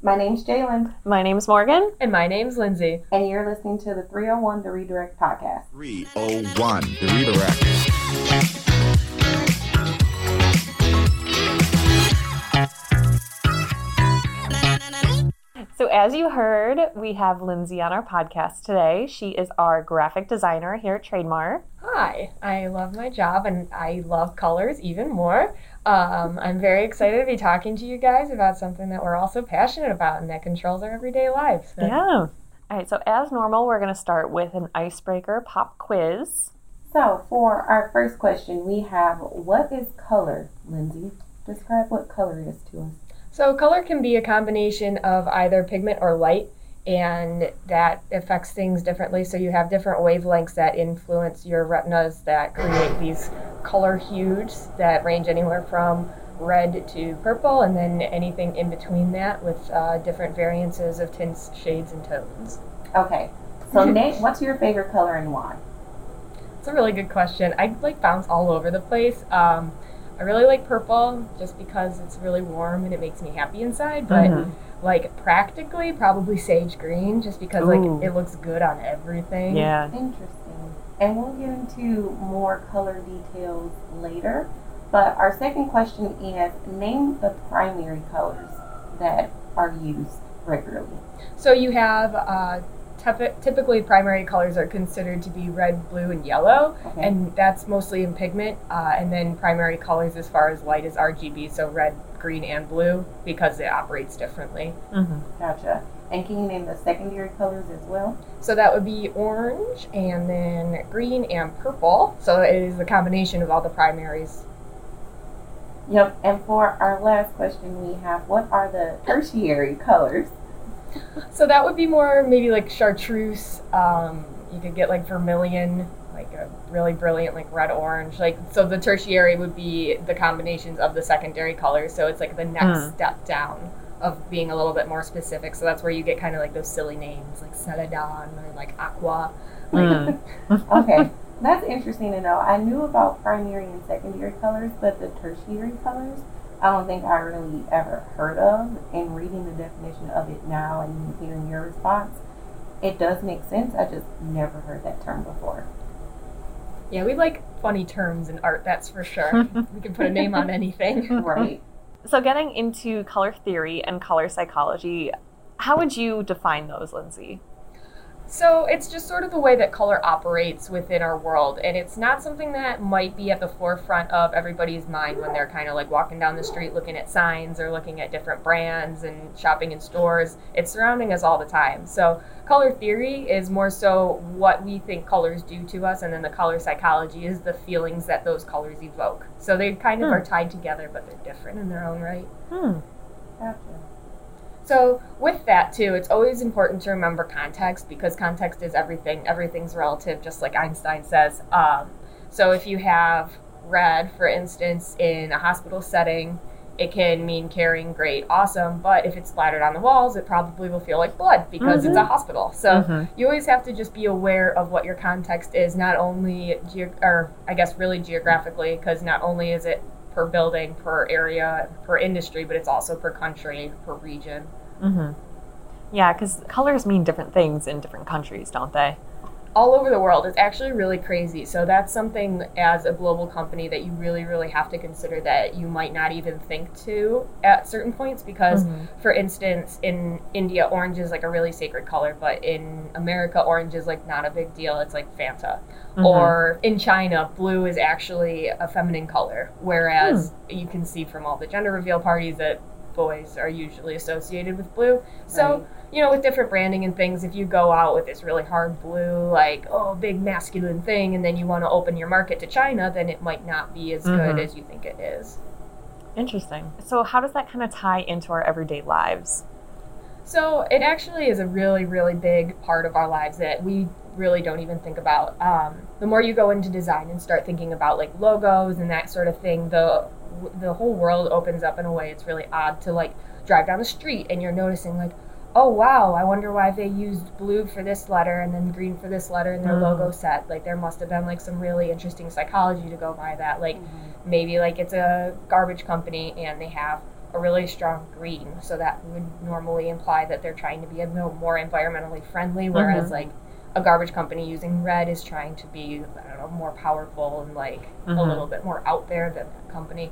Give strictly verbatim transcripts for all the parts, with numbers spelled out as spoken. My name's Jalen. My name's Morgan. And my name's Lindsay. And you're listening to the three oh one The Redirect podcast. three oh one The Redirect. So as you heard, we have Lindsay on our podcast today. She is our graphic designer here at Trademark. Hi. I love my job and I love colors even more. Um, I'm very excited to be talking to you guys about something that we're also passionate about and that controls our everyday lives. So. Yeah. All right, so as normal, we're going to start with an icebreaker pop quiz. So for our first question, we have, what is color, Lindsay? Describe what color is to us. So color can be a combination of either pigment or light, and that affects things differently. So you have different wavelengths that influence your retinas that create these color hues that range anywhere from red to purple, and then anything in between that with uh, different variances of tints, shades, and tones. Okay. So Nate, what's your favorite color and why? It's a really good question. I like bounce all over the place. Um, I really like purple just because it's really warm and it makes me happy inside, but mm-hmm. like practically probably sage green just because Ooh. like it looks good on everything. Yeah. Interesting. And we'll get into more color details later. But our second question is, name the primary colors that are used regularly. So you have uh, tep- typically primary colors are considered to be red, blue, and yellow. Okay. And that's mostly in pigment. Uh, and then primary colors as far as light is R G B, so red, green, and blue, because it operates differently. Mm-hmm. Gotcha. And can you name the secondary colors as well? So that would be orange, and then green, and purple. So it is a combination of all the primaries. Yep. And for our last question, we have, what are the tertiary colors? So that would be more maybe like chartreuse. Um, you could get like vermilion, like a really brilliant like red orange. Like, so the tertiary would be the combinations of the secondary colors. So it's like the next mm. step down of being a little bit more specific. So that's where you get kind of like those silly names like celadon or like aqua. Mm. Okay. That's interesting to know. I knew about primary and secondary colors, but the tertiary colors, I don't think I really ever heard of. And reading the definition of it now and hearing your response, it does make sense. I just never heard that term before. Yeah, we like funny terms in art, that's for sure. We can put a name on anything. Right. So getting into color theory and color psychology, how would you define those, Lindsay? So it's just sort of the way that color operates within our world, and it's not something that might be at the forefront of everybody's mind when they're kind of like walking down the street looking at signs or looking at different brands and shopping in stores. It's surrounding us all the time. So color theory is more so what we think colors do to us, and then the color psychology is the feelings that those colors evoke. So they kind of hmm. are tied together, but they're different in their own right. Hmm. Gotcha. So with that, too, it's always important to remember context, because context is everything. Everything's relative, just like Einstein says. Um, so if you have red, for instance, in a hospital setting, it can mean caring, great, awesome. But if it's splattered on the walls, it probably will feel like blood because mm-hmm. it's a hospital. So mm-hmm. you always have to just be aware of what your context is, not only, ge- or I guess really geographically, because not only is it per building, per area, per industry, but it's also per country, per region. Mm-hmm. Yeah, because colors mean different things in different countries, don't they? All over the world. It's actually really crazy. So that's something as a global company that you really, really have to consider that you might not even think to at certain points because, mm-hmm. for instance, in India, orange is like a really sacred color, but in America, orange is like not a big deal. It's like Fanta. Mm-hmm. Or in China, blue is actually a feminine color, whereas mm. you can see from all the gender reveal parties that boys are usually associated with blue. So, right. you know, with different branding and things, if you go out with this really hard blue, like, oh, big masculine thing, and then you want to open your market to China, then it might not be as mm-hmm. good as you think it is. Interesting. So how does that kind of tie into our everyday lives? So it actually is a really, really big part of our lives that we really don't even think about. Um, the more you go into design and start thinking about like logos and that sort of thing, the the whole world opens up in a way. It's really odd to like drive down the street and you're noticing like, oh wow, I wonder why they used blue for this letter and then green for this letter in their mm. logo set. Like there must have been like some really interesting psychology to go by that. Like mm-hmm. maybe like it's a garbage company and they have a really strong green. So that would normally imply that they're trying to be a little more environmentally friendly, whereas mm-hmm. like a garbage company using red is trying to be, I don't know, more powerful and like mm-hmm. a little bit more out there than that company.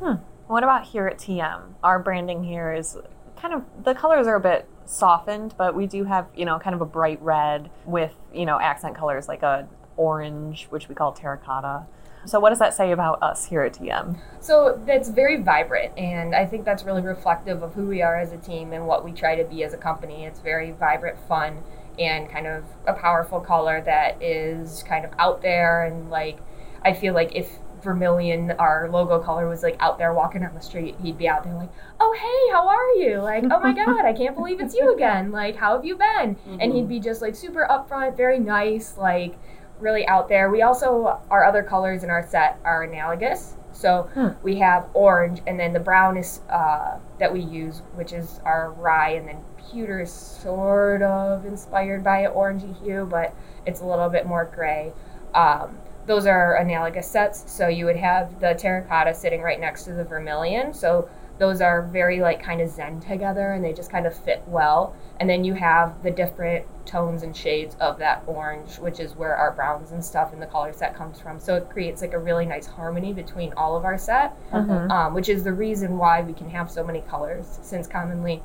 Hmm. What about here at T M? Our branding here is kind of, the colors are a bit softened, but we do have, you know, kind of a bright red with, you know, accent colors like a orange, which we call terracotta. So what does that say about us here at T M? So that's very vibrant, and I think that's really reflective of who we are as a team and what we try to be as a company. It's very vibrant, fun, and kind of a powerful color that is kind of out there. And like, I feel like if Vermilion, our logo color, was like out there walking on the street, he'd be out there like, oh, hey, how are you? Like, oh my God, I can't believe it's you again. Like, how have you been? Mm-hmm. And he'd be just like super upfront, very nice, like really out there. We also, our other colors in our set are analogous. So hmm. we have orange, and then the brown is uh, that we use, which is our rye, and then pewter is sort of inspired by an orangey hue, but it's a little bit more gray. Um, those are analogous sets. So you would have the terracotta sitting right next to the vermilion. So those are very like kind of zen together, and they just kind of fit well. And then you have the different tones and shades of that orange, which is where our browns and stuff in the color set comes from. So it creates like a really nice harmony between all of our set, mm-hmm. um, which is the reason why we can have so many colors, since commonly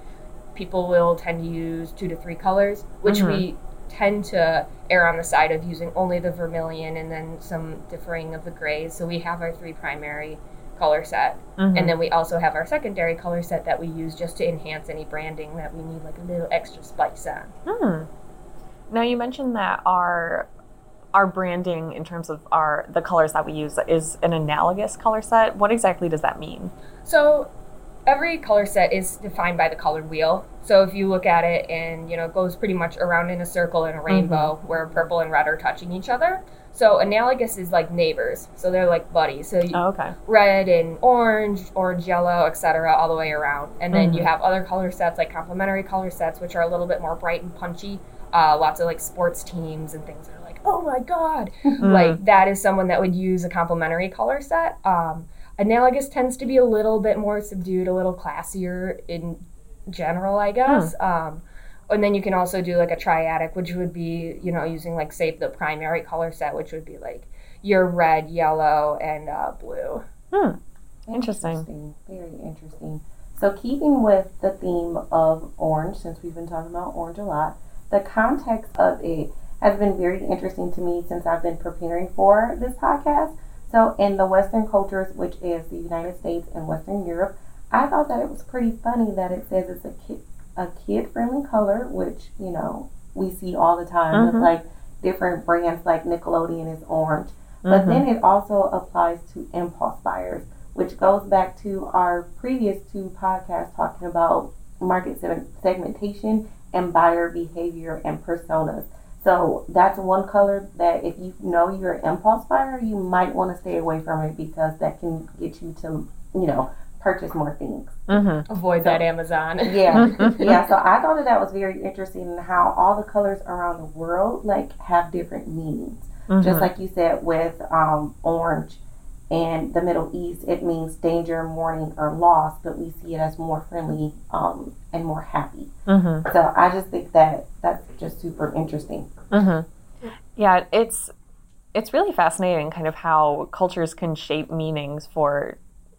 people will tend to use two to three colors, which mm-hmm. we tend to err on the side of using only the vermilion and then some differing of the grays. So we have our three primary color set, mm-hmm. and then we also have our secondary color set that we use just to enhance any branding that we need like a little extra spice on. Mm. Now you mentioned that our our branding in terms of our the colors that we use is an analogous color set. What exactly does that mean? So every color set is defined by the colored wheel. So if you look at it, and you know, it goes pretty much around in a circle in a rainbow, mm-hmm. where purple and red are touching each other. So analogous is like neighbors. So they're like buddies. So you, oh, okay. red and orange, orange, yellow, et cetera, all the way around. And then mm-hmm. you have other color sets, like complementary color sets, which are a little bit more bright and punchy. Uh, lots of like sports teams and things that are like, oh my God, mm-hmm. like that is someone that would use a complementary color set. Um, Analogous tends to be a little bit more subdued, a little classier in general, I guess. Hmm. Um, and then you can also do like a triadic, which would be, you know, using like, say, the primary color set, which would be like your red, yellow, and uh, blue. Hmm. Interesting. Interesting. Very interesting. So keeping with the theme of orange, since we've been talking about orange a lot, the context of it has been very interesting to me since I've been preparing for this podcast. So in the Western cultures, which is the United States and Western Europe, I thought that it was pretty funny that it says it's a kid, a kid-friendly color, which, you know, we see all the time mm-hmm. with, like, different brands, like Nickelodeon is orange. Mm-hmm. But then it also applies to impulse buyers, which goes back to our previous two podcasts talking about market segmentation and buyer behavior and personas. So that's one color that if you know you're an impulse buyer, you might want to stay away from it because that can get you to, you know, purchase more things. Mm-hmm. Avoid so, that Amazon. Yeah. Yeah. So I thought that that was very interesting in how all the colors around the world, like, have different meanings. Mm-hmm. Just like you said with um, orange and the Middle East, it means danger, mourning, or loss, but we see it as more friendly um, and more happy. Mm-hmm. So I just think that that's just super interesting. Mm-hmm. Yeah, it's it's really fascinating kind of how cultures can shape meanings for,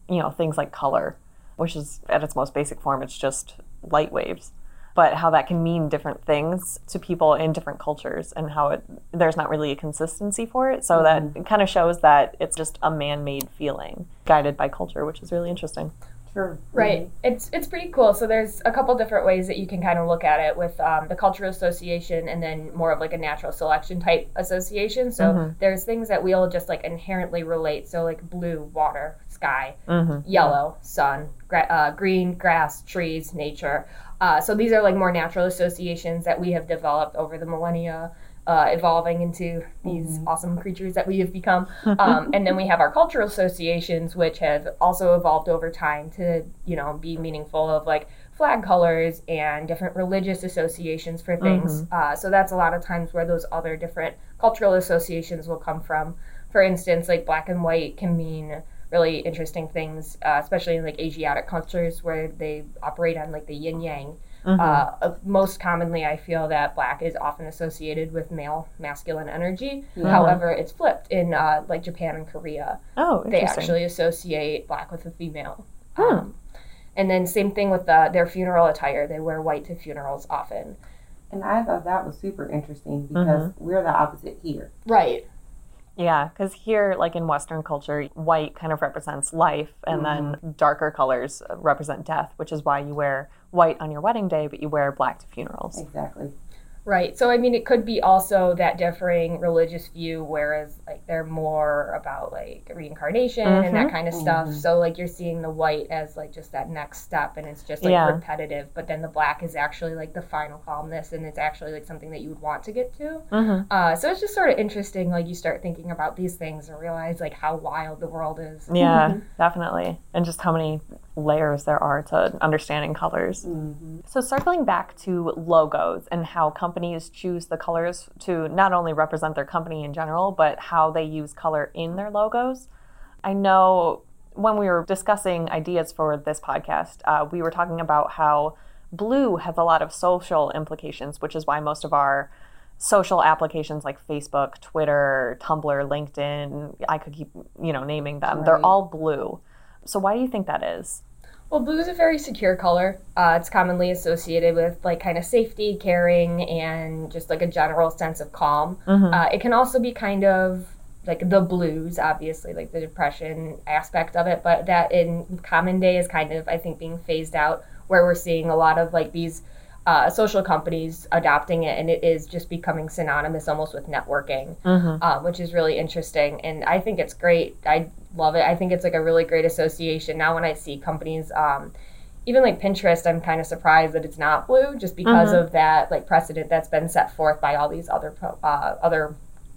you know, things like color, which is at its most basic form, it's just light waves, but how that can mean different things to people in different cultures and how it there's not really a consistency for it. So mm-hmm. that kind of shows that it's just a man-made feeling guided by culture, which is really interesting. Sure. Right. Mm-hmm. It's it's pretty cool. So there's a couple different ways that you can kind of look at it with um, the cultural association and then more of like a natural selection type association. So mm-hmm. there's things that we'll just like inherently relate. So like blue, water, sky, mm-hmm. yellow, yeah. sun, gra- uh, green, grass, trees, nature. Uh, so these are like more natural associations that we have developed over the millennia, uh, evolving into these mm-hmm. awesome creatures that we have become. Um, and then we have our cultural associations, which have also evolved over time to, you know, be meaningful of like flag colors and different religious associations for things. Mm-hmm. Uh, so that's a lot of times where those other different cultural associations will come from. For instance, like black and white can mean really interesting things, uh, especially in like Asiatic cultures where they operate on like the yin yang. Mm-hmm. Uh, most commonly, I feel that black is often associated with male masculine energy. Mm-hmm. However, it's flipped in uh, like Japan and Korea. Oh, interesting. They actually associate black with a female. Hmm. Um, and then same thing with the, their funeral attire. They wear white to funerals often. And I thought that was super interesting because mm-hmm. we're the opposite here. Right. Yeah, because here, like in Western culture, white kind of represents life, and mm-hmm. then darker colors represent death, which is why you wear white on your wedding day, but you wear black to funerals. Exactly. Right. So, I mean, it could be also that differing religious view, whereas, like, they're more about, like, reincarnation mm-hmm. and that kind of stuff. Mm-hmm. So, like, you're seeing the white as, like, just that next step, and it's just, like, yeah. repetitive. But then the black is actually, like, the final calmness, and it's actually, like, something that you would want to get to. Mm-hmm. Uh, so it's just sort of interesting, like, you start thinking about these things and realize, like, how wild the world is. Yeah, mm-hmm. definitely. And just how many layers there are to understanding colors. Mm-hmm. So circling back to logos and how companies choose the colors to not only represent their company in general, but how they use color in their logos. I know when we were discussing ideas for this podcast, uh, we were talking about how blue has a lot of social implications, which is why most of our social applications like Facebook, Twitter, Tumblr, LinkedIn, I could keep, you know, naming them. Right. They're all blue. So why do you think that is? Well, blue is a very secure color. Uh, it's commonly associated with like kind of safety, caring, and just like a general sense of calm. Mm-hmm. Uh, it can also be kind of like the blues, obviously, like the depression aspect of it. But that in common day is kind of, I think, being phased out, where we're seeing a lot of like these uh, social companies adopting it. And it is just becoming synonymous almost with networking, mm-hmm. uh, which is really interesting. And I think it's great. I love it. I think it's like a really great association. Now when I see companies, um, even like Pinterest, I'm kind of surprised that it's not blue just because mm-hmm. of that like precedent that's been set forth by all these other uh, other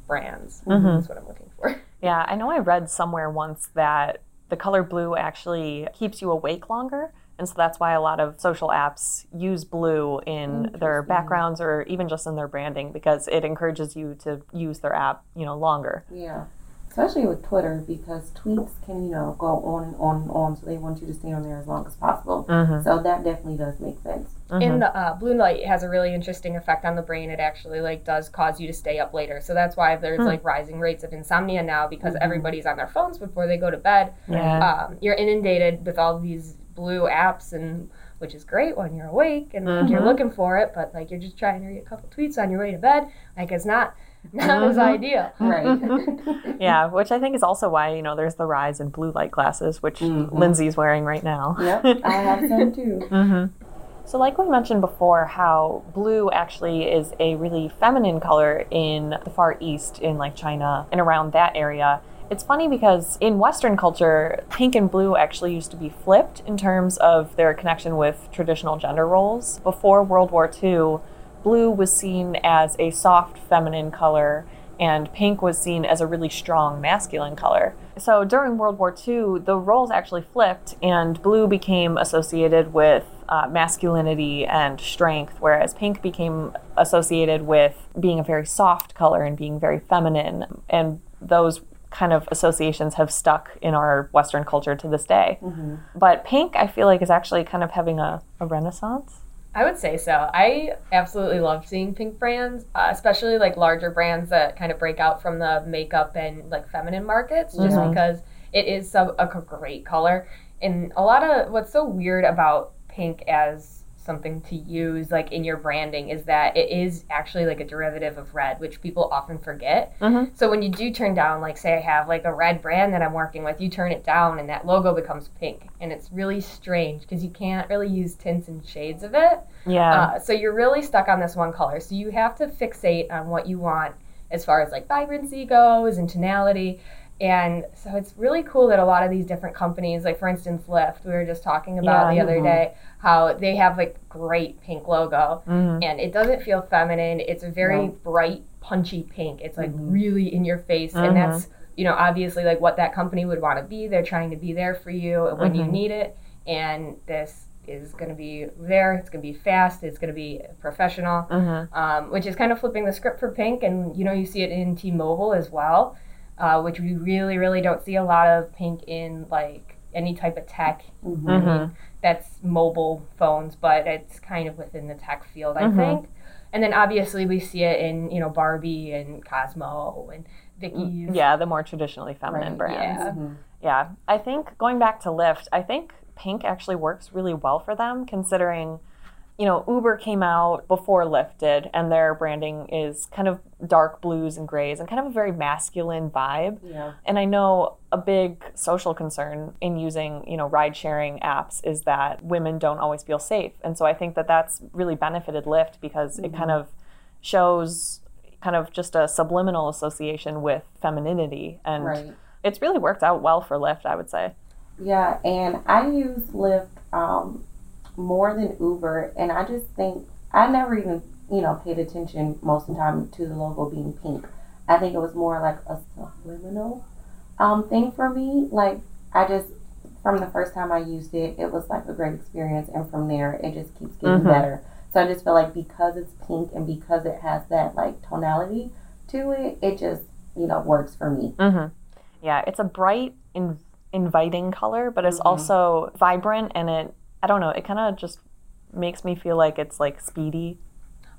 brands. Mm-hmm. That's what I'm looking for. Yeah, I know I read somewhere once that the color blue actually keeps you awake longer. And so that's why a lot of social apps use blue in their backgrounds or even just in their branding, because it encourages you to use their app, you know, longer. Yeah. Especially with Twitter, because tweets can, you know, go on and on and on, so they want you to stay on there as long as possible. Mm-hmm. So that definitely does make sense. Mm-hmm. And the uh, blue light has a really interesting effect on the brain. It actually, like, does cause you to stay up later. So that's why there's, mm-hmm. like, rising rates of insomnia now, because mm-hmm. everybody's on their phones before they go to bed. Yeah. Um, you're inundated with all these blue apps, and which is great when you're awake and mm-hmm. like, you're looking for it, but, like, you're just trying to read a couple tweets on your way to bed. Like, it's not... That was ideal. Right. Yeah, which I think is also why, you know, there's the rise in blue light glasses, which mm-hmm. Lindsay's wearing right now. Yep, I have some too. Mm-hmm. So like we mentioned before, how blue actually is a really feminine color in the Far East, in like China and around that area. It's funny because in Western culture, pink and blue actually used to be flipped in terms of their connection with traditional gender roles. Before World War Two, blue was seen as a soft feminine color, and pink was seen as a really strong masculine color. So during World War Two, the roles actually flipped, and blue became associated with uh, masculinity and strength, whereas pink became associated with being a very soft color and being very feminine. And those kind of associations have stuck in our Western culture to this day. Mm-hmm. But pink, I feel like, is actually kind of having a, a renaissance. I would say so. I absolutely love seeing pink brands, uh, especially like larger brands that kind of break out from the makeup and like feminine markets, just mm-hmm. because it is some, a great color. And a lot of what's so weird about pink as something to use like in your branding is that it is actually like a derivative of red, which people often forget. Mm-hmm. So when you do turn down, like say I have like a red brand that I'm working with, you turn it down and that logo becomes pink, and it's really strange because you can't really use tints and shades of it. Yeah. Uh, so you're really stuck on this one color. So you have to fixate on what you want as far as like vibrancy goes and tonality. And so it's really cool that a lot of these different companies, like for instance, Lyft, we were just talking about yeah, the other mm-hmm. day, how they have like great pink logo mm-hmm. and it doesn't feel feminine. It's a very no. bright, punchy pink. It's like mm-hmm. really in your face. Mm-hmm. And that's, you know, obviously like what that company would want to be. They're trying to be there for you mm-hmm. when you need it. And this is going to be there. It's going to be fast. It's going to be professional, mm-hmm. um, which is kind of flipping the script for pink. And, you know, you see it in T-Mobile as well. uh, which we really, really don't see a lot of pink in, like, any type of tech. Mm-hmm. Mm-hmm. That's mobile phones, but it's kind of within the tech field, I mm-hmm. think. And then obviously we see it in, you know, Barbie and Cosmo and Vicky's. Yeah, the more traditionally feminine right. brands. Yeah. Mm-hmm. Yeah. I think going back to Lyft, I think pink actually works really well for them, considering, you know, Uber came out before Lyft did, and their branding is kind of dark blues and grays and kind of a very masculine vibe. Yeah. And I know a big social concern in using, you know, ride-sharing apps is that women don't always feel safe. And so I think that that's really benefited Lyft because mm-hmm. it kind of shows kind of just a subliminal association with femininity. And right. it's really worked out well for Lyft, I would say. Yeah, and I use Lyft um, more than Uber, and I just think I never even, you know, paid attention most of the time to the logo being pink. I think it was more like a subliminal um, thing for me. Like, I just, from the first time I used it, it was like a great experience, and from there, it just keeps getting mm-hmm. better. So I just feel like because it's pink and because it has that, like, tonality to it, it just, you know, works for me. Mm-hmm. Yeah, it's a bright and inviting color, but it's mm-hmm. also vibrant, and it, I don't know, it kind of just makes me feel like it's like speedy.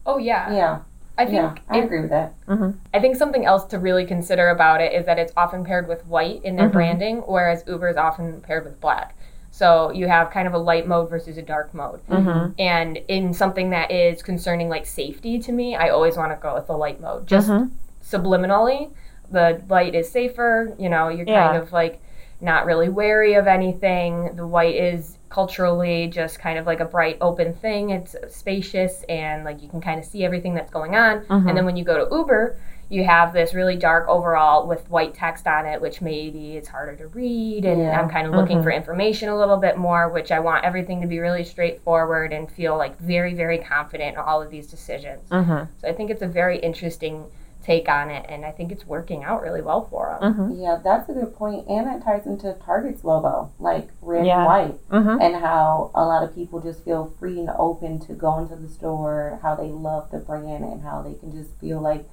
Oh yeah, yeah. I think yeah, I it, agree with that. Mm-hmm. I think something else to really consider about it is that it's often paired with white in their mm-hmm. branding, whereas Uber is often paired with black. So you have kind of a light mode versus a dark mode. Mm-hmm. And in something that is concerning like safety to me, I always want to go with the light mode. Just mm-hmm. subliminally, the light is safer. You know, you're yeah. kind of like not really wary of anything. The white is culturally just kind of like a bright open thing. It's spacious and like you can kind of see everything that's going on. Mm-hmm. And then when you go to Uber, you have this really dark overall with white text on it, which maybe it's harder to read. And yeah. I'm kind of looking mm-hmm. for information a little bit more, which I want everything to be really straightforward and feel like very, very confident in all of these decisions. Mm-hmm. So I think it's a very interesting take on it, and I think it's working out really well for them. Mm-hmm. Yeah, that's a good point, and that ties into Target's logo, like red yeah. and white, mm-hmm. and how a lot of people just feel free and open to go into the store, how they love the brand, and how they can just feel like,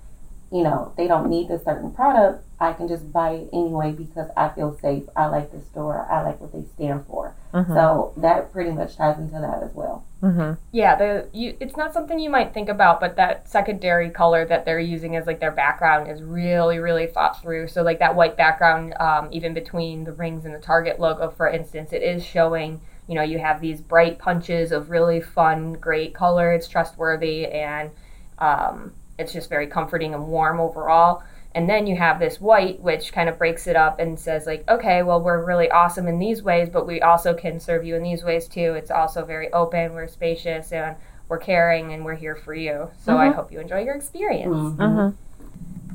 you know, they don't need a certain product, I can just buy it anyway because I feel safe, I like the store, I like what they stand for. Mm-hmm. So that pretty much ties into that as well. Mm-hmm. Yeah, the you, it's not something you might think about, but that secondary color that they're using as like their background is really, really thought through. So like that white background, um, even between the rings and the Target logo, for instance, it is showing, you know, you have these bright punches of really fun, great color. It's trustworthy and um, it's just very comforting and warm overall. And then you have this white, which kind of breaks it up and says like, okay, well, we're really awesome in these ways, but we also can serve you in these ways too. It's also very open, we're spacious, and we're caring, and we're here for you. So mm-hmm. I hope you enjoy your experience. Mm-hmm. Mm-hmm.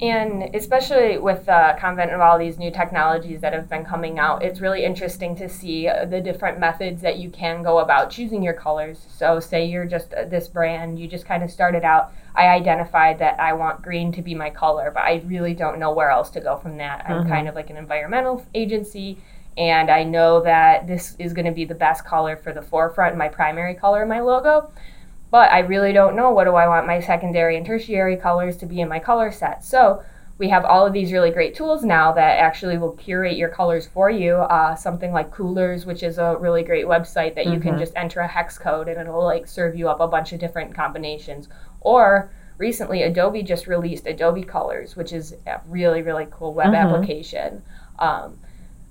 And especially with the advent of all these new technologies that have been coming out, it's really interesting to see the different methods that you can go about choosing your colors. So say you're just this brand, you just kind of started out, I identified that I want green to be my color, but I really don't know where else to go from that. I'm mm-hmm. kind of like an environmental agency, and I know that this is going to be the best color for the forefront, my primary color in my logo. But I really don't know what do I want my secondary and tertiary colors to be in my color set. So we have all of these really great tools now that actually will curate your colors for you. Uh, something like Coolers, which is a really great website that mm-hmm. you can just enter a hex code and it'll like serve you up a bunch of different combinations. Or recently Adobe just released Adobe Colors, which is a really, really cool web mm-hmm. application. Um,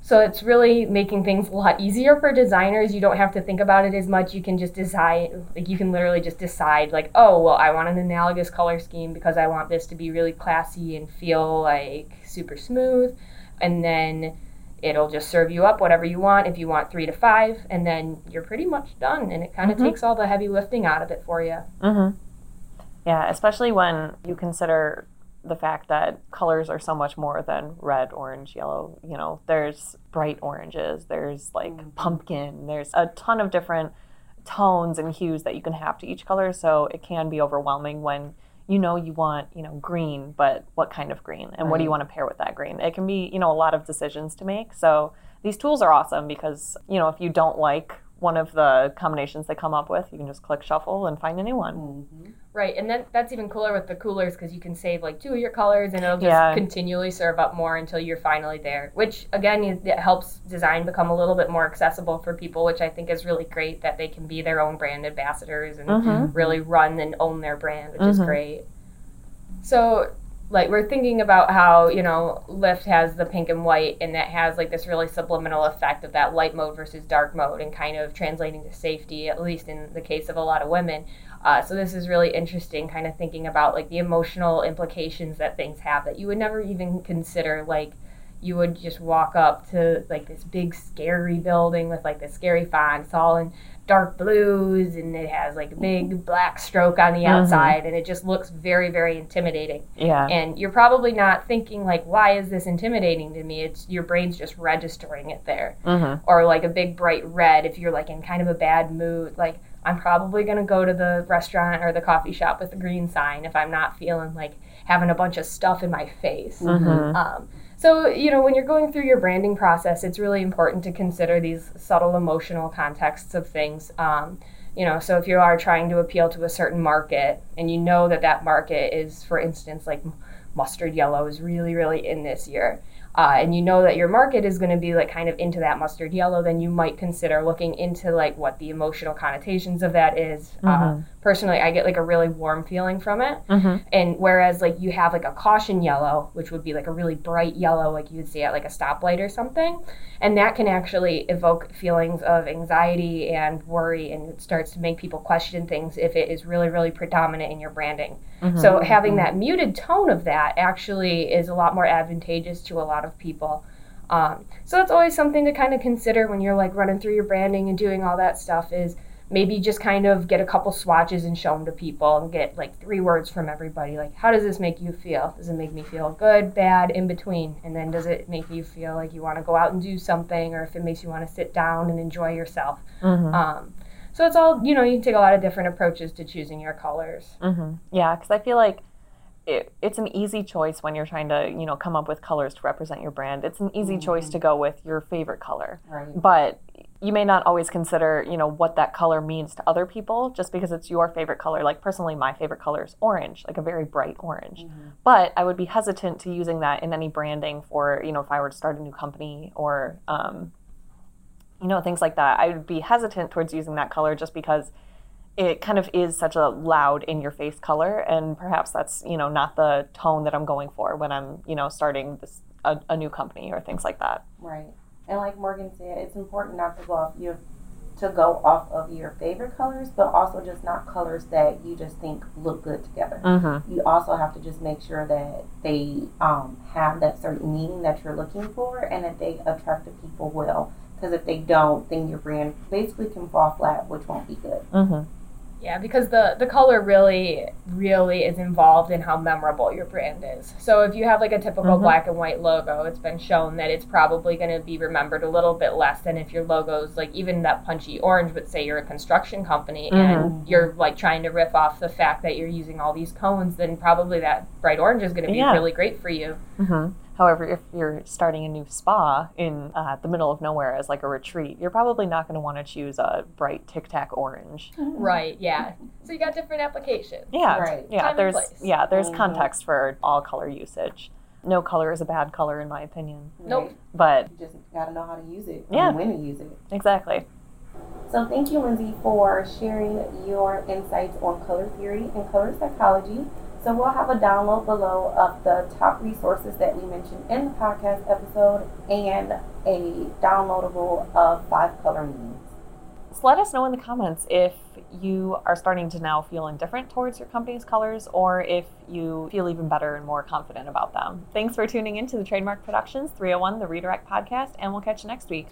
So it's really making things a lot easier for designers. You don't have to think about it as much. You can just decide, like you can literally just decide like, oh, well, I want an analogous color scheme because I want this to be really classy and feel like super smooth. And then it'll just serve you up whatever you want. If you want three to five, and then you're pretty much done. And it kind of mm-hmm. takes all the heavy lifting out of it for you. Mm-hmm. Yeah, especially when you consider the fact that colors are so much more than red, orange, yellow. You know, there's bright oranges, there's like mm. pumpkin, there's a ton of different tones and hues that you can have to each color. So it can be overwhelming when you know you want, you know, green, but what kind of green? And right. what do you want to pair with that green? It can be, you know, a lot of decisions to make. So these tools are awesome because, you know, if you don't like one of the combinations they come up with. You can just click shuffle and find a new one. Mm-hmm. Right, and that, that's even cooler with the coolers because you can save like two of your colors and it'll just yeah. continually serve up more until you're finally there, which again, it helps design become a little bit more accessible for people, which I think is really great that they can be their own brand ambassadors and mm-hmm. really run and own their brand, which mm-hmm. is great. So like we're thinking about how, you know, Lyft has the pink and white and that has like this really subliminal effect of that light mode versus dark mode and kind of translating to safety, at least in the case of a lot of women. Uh, so this is really interesting, kind of thinking about like the emotional implications that things have that you would never even consider. Like you would just walk up to like this big scary building with like this scary font. It's all in dark blues and it has like a big black stroke on the outside mm-hmm. and it just looks very, very intimidating. Yeah. And you're probably not thinking like, why is this intimidating to me? It's your brain's just registering it there. Mm-hmm. Or like a big bright red if you're like in kind of a bad mood, like I'm probably going to go to the restaurant or the coffee shop with the green sign if I'm not feeling like having a bunch of stuff in my face. Mm-hmm. Um, so, you know, when you're going through your branding process, it's really important to consider these subtle emotional contexts of things. Um, you know, so if you are trying to appeal to a certain market and you know that that market is, for instance, like mustard yellow is really, really in this year. Uh, and you know that your market is going to be like kind of into that mustard yellow, then you might consider looking into like what the emotional connotations of that is. Mm-hmm. Uh, personally, I get like a really warm feeling from it. Mm-hmm. And whereas like you have like a caution yellow, which would be like a really bright yellow, like you would see at like a stoplight or something. And that can actually evoke feelings of anxiety and worry. And it starts to make people question things if it is really, really predominant in your branding. Mm-hmm. So having mm-hmm. that muted tone of that actually is a lot more advantageous to a lot of people. Um, so that's always something to kind of consider when you're like running through your branding and doing all that stuff, is maybe just kind of get a couple swatches and show them to people and get like three words from everybody. Like, how does this make you feel? Does it make me feel good, bad, in between? And then does it make you feel like you want to go out and do something, or if it makes you want to sit down and enjoy yourself? Mm-hmm. Um, so it's all, you know, you can take a lot of different approaches to choosing your colors. Mm-hmm. Yeah, because I feel like It, it's an easy choice when you're trying to, you know, come up with colors to represent your brand. It's an easy mm-hmm. choice to go with your favorite color. Right. But you may not always consider, you know, what that color means to other people just because it's your favorite color. Like personally, my favorite color is orange, like a very bright orange. Mm-hmm. But I would be hesitant to using that in any branding for, you know, if I were to start a new company or, um, you know, things like that. I would be hesitant towards using that color just because it kind of is such a loud in-your-face color, and perhaps that's, you know, not the tone that I'm going for when I'm, you know, starting this a, a new company or things like that. Right. And like Morgan said, it's important not to go off your, to go off of your favorite colors, but also just not colors that you just think look good together. Mm-hmm. You also have to just make sure that they um, have that certain meaning that you're looking for and that they attract the people well. Because if they don't, then your brand basically can fall flat, which won't be good. Mm-hmm. Yeah, because the, the color really, really is involved in how memorable your brand is. So if you have like a typical mm-hmm. black and white logo, it's been shown that it's probably going to be remembered a little bit less than if your logo's like even that punchy orange, but say you're a construction company mm-hmm. and you're like trying to riff off the fact that you're using all these cones, then probably that bright orange is going to be yeah. really great for you. Mm-hmm. However, if you're starting a new spa in uh, the middle of nowhere as like a retreat, you're probably not going to want to choose a bright Tic Tac orange. Right. Yeah. So you got different applications. Yeah. Right. Yeah. Time there's and place. yeah. There's mm-hmm. context for all color usage. No color is a bad color in my opinion. Right. Nope. But you just got to know how to use it. Yeah. And when to use it. Exactly. So thank you, Lindsay, for sharing your insights on color theory and color psychology. So we'll have a download below of the top resources that we mentioned in the podcast episode and a downloadable of five color meanings. So let us know in the comments if you are starting to now feel indifferent towards your company's colors or if you feel even better and more confident about them. Thanks for tuning in to the Trademark Productions three oh one The Redirect Podcast, and we'll catch you next week.